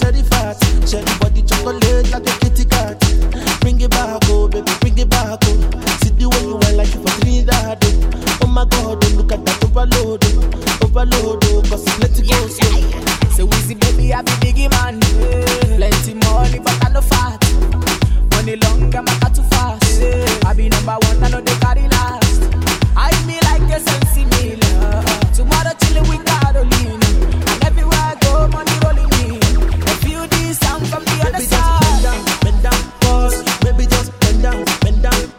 sherry fat, sherry body chocolate like a kitty cat. Bring it back, oh baby, bring it back, oh. See the way you are like you for Trinidad, oh. Oh my God, oh, look at that overload, oh. Overload, oh, cause it's let it go slow. So we see baby, I be biggie man, yeah. Plenty money, but I no fat. Money long, I'm not too fast, yeah. I be number one, I know they carry last. I me like a Sensi Miller. Tomorrow chillin' with Caroline. And everywhere I go, money rolling in. I feel this sound from the other side. Bend down, pause. Baby, just bend down,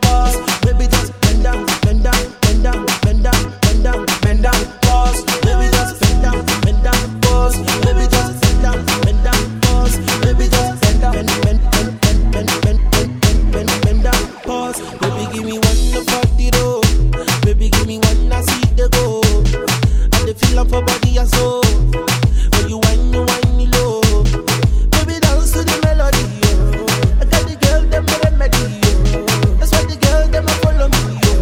pause. Baby, just bend down, bend down, bend down, bend down, bend down, bend down, pause. Baby, just bend down, pause. Baby, just bend down, pause. Baby, just bend down, bend, bend, bend, bend, bend, bend, bend, bend, bend down, pause. Baby, give me one to 40 roll. Baby, give me one, I see the go. And the feeling for body and soul. When you whine, you whine, you low. Baby, dance to the melody, yo. I got the girl, them a remedy, yo. That's why the girl, them a follow me, yo.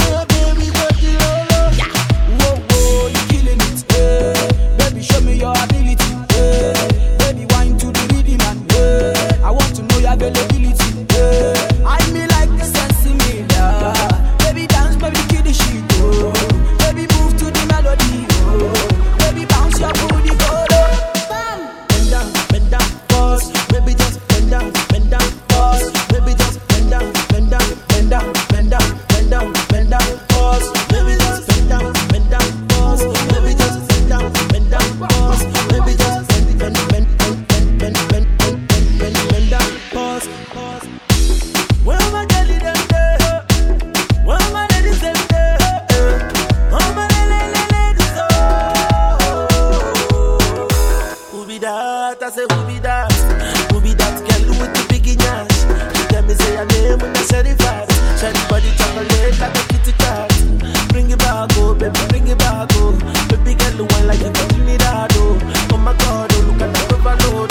Oh, baby, got the roll, yeah. Whoa, whoa, you killing it, eh. Baby, show me your ability, eh. Baby, whine to the rhythm, and eh. I want to know your availability, eh. I me like the Sensi Miller. Baby, kill the shit, oh. Baby, move to the melody, oh. Baby, bounce your booty, go, oh. Bend down, pause. Baby, just bend down, pause. Baby, just bend down, bend down, bend down, bend down, bend down, bend down, pause. Baby, just bend down, pause. Baby, just bend down, pause. Baby, just bend, bend, bend, bend, bend, bend, bend, bend, bend down, pause. Where am I getting them there? Where am I? I say, who be that? Who be that girl with the big ass? She tell me say her name with the sherry fat. Sherry body chocolate like a kitty cat. Bring it back, oh baby, bring it back, oh. Baby girl, you want like you don't need that, oh. Oh my God, oh, look at that overload.